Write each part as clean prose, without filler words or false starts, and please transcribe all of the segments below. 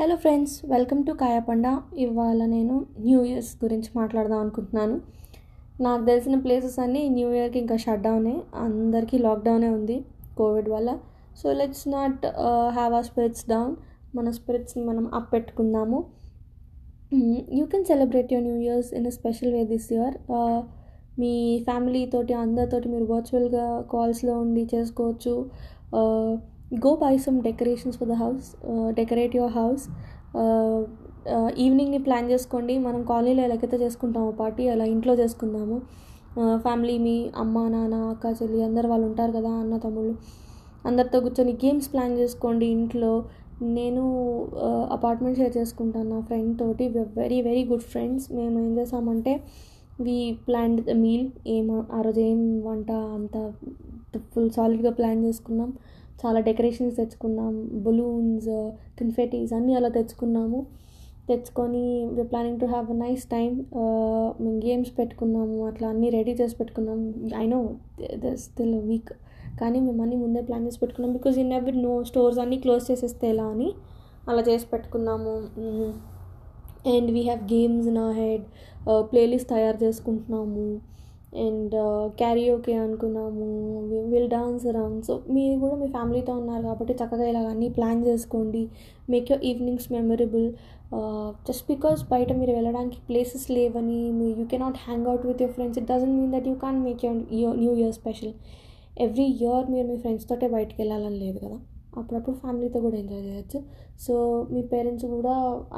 Hello friends, welcome to కాయాపండ. ఇవాళ నేను new years గురించి మాట్లాడదాం అనుకుంటున్నాను. నాకు తెలిసిన ప్లేసెస్ అన్నీ న్యూ ఇయర్కి ఇంకా షట్ డౌనే, అందరికీ లాక్డౌనే ఉంది కోవిడ్ వల్ల. So let's not have our spirits down, మన స్పిరిట్స్ని మనం అప్ పెట్టుకుందాము. You can celebrate your new years in a special way this year. మీ ఫ్యామిలీతోటి అందరితోటి మీరు వర్చువల్గా కాల్స్లో ఉండి చేసుకోవచ్చు. Go buy some decorations for the house, decorate your house. ఈవినింగ్ని ప్లాన్ చేసుకోండి. మనం కాలనీలో ఎలాగైతే చేసుకుంటామో పార్టీ అలా ఇంట్లో చేసుకుందాము. ఫ్యామిలీ, మీ అమ్మ, నాన్న, అక్క, చెల్లి అందరు వాళ్ళు ఉంటారు కదా, అన్న, తమ్ముళ్ళు అందరితో కూర్చొని గేమ్స్ ప్లాన్ చేసుకోండి ఇంట్లో. నేను అపార్ట్మెంట్ షేర్ చేసుకుంటాను నా ఫ్రెండ్ తోటి. We're very very good friends. మేము ఏం చేసామంటే వీ ప్లాన్డ్ ద మీల్. ఆ రోజు ఏం వంట అంత ఫుల్ సాలిడ్గా ప్లాన్ చేసుకున్నాం. చాలా డెకరేషన్స్ తెచ్చుకున్నాం, బలూన్స్, కన్ఫెటీస్ అన్నీ అలా తెచ్చుకున్నాము. తెచ్చుకొని we planning to have a nice time. మేము గేమ్స్ పెట్టుకున్నాము, అట్లా అన్నీ రెడీ చేసి పెట్టుకున్నాం. I know there still a week, కానీ మేము అన్నీ ముందే ప్లాన్ చేసి పెట్టుకున్నాం. Because you never know, stores అన్నీ క్లోజ్ చేసేస్తే ఎలా అని అలా చేసి పెట్టుకున్నాము. And we have games in our head, playlist తయారు చేసుకుంటున్నాము. అండ్ క్యారియోకే అనుకున్నాము, విల్ డాన్స్ అరౌండ్. సో మీరు కూడా మీ ఫ్యామిలీతో ఉన్నారు కాబట్టి చక్కగా ఇలాగన్నీ ప్లాన్ చేసుకోండి. Make your evenings memorable. Just because బయట మీరు వెళ్ళడానికి ప్లేసెస్ లేవని you cannot hang out with your friends, it doesn't mean that you can make your new year special. Every year మీరు మీ ఫ్రెండ్స్ తోటే బయటకు వెళ్ళాలని లేదు కదా, అప్పుడప్పుడు ఫ్యామిలీతో కూడా ఎంజాయ్ చేయొచ్చు. సో మీ పేరెంట్స్ కూడా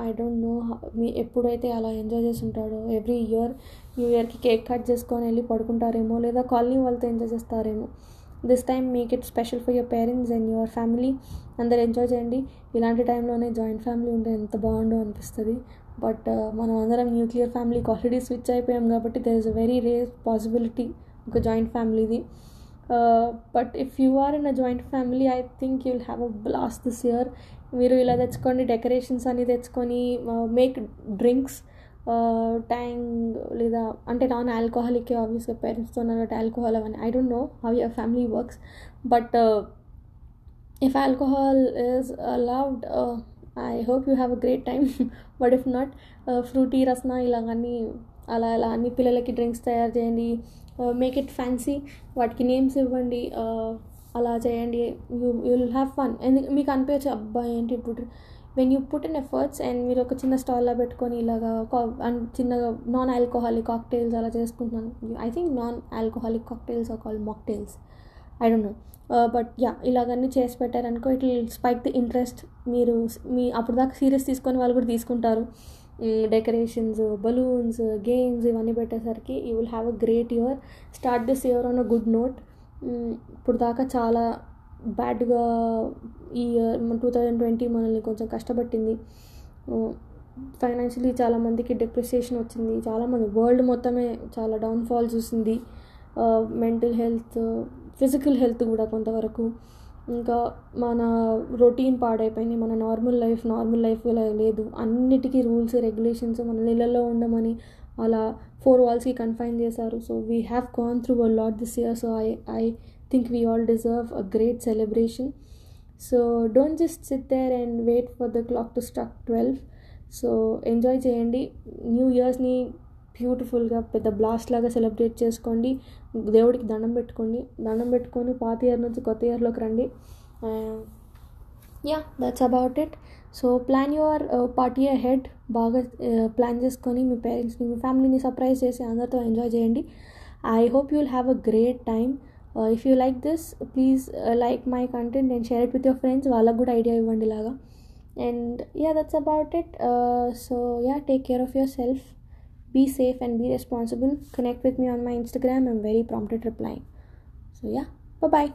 ఐ డోంట్ నో మీ ఎప్పుడైతే అలా ఎంజాయ్ చేసి ఉంటాడో, ఎవ్రీ ఇయర్ న్యూ ఇయర్కి కేక్ కట్ చేసుకొని వెళ్ళి పడుకుంటారేమో, లేదా కాలనీ వాళ్ళతో ఎంజాయ్ చేస్తారేమో. This time make it special for your parents and your family. అందరు ఎంజాయ్ చేయండి. ఇలాంటి టైంలోనే జాయింట్ ఫ్యామిలీ ఉంటే ఎంత బాగుండో అనిపిస్తుంది. బట్ మనం అందరం న్యూక్లియర్ ఫ్యామిలీకి ఆల్రెడీ స్విచ్ అయిపోయాం కాబట్టి there is a very rare possibility ఒక జాయింట్ ఫ్యామిలీది. But if you are in a joint family, I think you'll have a blast this year. మీరు ఇలా తెచ్చుకోండి, డెకరేషన్స్ అన్నీ తెచ్చుకొని, మేక్ డ్రింక్స్ ట్యాంగ్, లేదా అంటే నాన్ ఆల్కహాలిక్, ఆబ్వియస్గా పేరెంట్స్తో ఉన్నట్టు ఆల్కహాల్ అవన్నీ I don't know how your family works, but if alcohol is allowed I hope you have a great time. But if not, frutti Rasna ఇలా కానీ అలా అలా అన్ని పిల్లలకి డ్రింక్స్ తయారు చేయండి. మేక్ ఇట్ ఫ్యాన్సీ, వాటికి నేమ్స్ ఇవ్వండి, అలా చేయండి. You will have fun. మీకు అనిపించచ్చు అబ్బా ఏంటి ఇప్పుడు, when you put in efforts. And మీరు ఒక చిన్న స్టాల్లో పెట్టుకొని ఇలాగా చిన్నగా నాన్ ఆల్కహాలిక్ కాక్టైల్స్ అలా చేసుకుంటున్నాను. I think non alcoholic cocktails are called mocktails, I don't know. But yeah, ఇలాగన్నీ చేసి పెట్టారనుకో it will spike the interest. మీరు మీ అప్పుడు దాకా సీరియస్ తీసుకొని వాళ్ళు కూడా తీసుకుంటారు. డెకరేషన్స్, బలూన్స్, గేమ్స్ ఇవన్నీ పెట్టేసరికి you will have a great year. Start this year on a good note. ఇప్పుడు దాకా చాలా బ్యాడ్గా ఈ ఇయర్ 2020 మనల్ని కొంచెం కష్టపట్టింది. ఫైనాన్షియలీ చాలామందికి డిప్రెసియేషన్ వచ్చింది, చాలామంది వరల్డ్ మొత్తమే చాలా డౌన్ఫాల్ చూసింది. మెంటల్ హెల్త్, ఫిజికల్ హెల్త్ కూడా కొంతవరకు. ఇంకా మన రొటీన్ పాడైపోయింది, మన నార్మల్ లైఫ్ ఇలా లేదు. అన్నిటికీ రూల్స్, రెగ్యులేషన్స్, మన ఇళ్ళల్లో ఉండమని అలా 4 వాల్స్కి కన్ఫైన్ చేశారు. So we have gone through a lot this year. So I think we all deserve a great celebration. So don't just sit there and wait for the clock to struck 12. So enjoy చేయండి new ఇయర్స్ని, బ్యూటిఫుల్గా పెద్ద blast లాగా celebrate చేసుకోండి. దేవుడికి దండం పెట్టుకొని పాత ఇయర్ నుంచి కొత్త ఇయర్లోకి రండి. Yeah, that's about it. So plan your party ahead. బాగా ప్లాన్ చేసుకొని మీ పేరెంట్స్ని, మీ ఫ్యామిలీని సర్ప్రైజ్ చేసి అందరితో ఎంజాయ్ చేయండి. I hope you will have a great time. If you like this, please like my content and share it with your friends. వాళ్ళకు కూడా ఐడియా ఇవ్వండి ఇలాగా. And yeah, that's about it. So yeah, take care of yourself. Be safe and be responsible. Connect with me on my Instagram. I'm very prompt at replying. So yeah, bye-bye.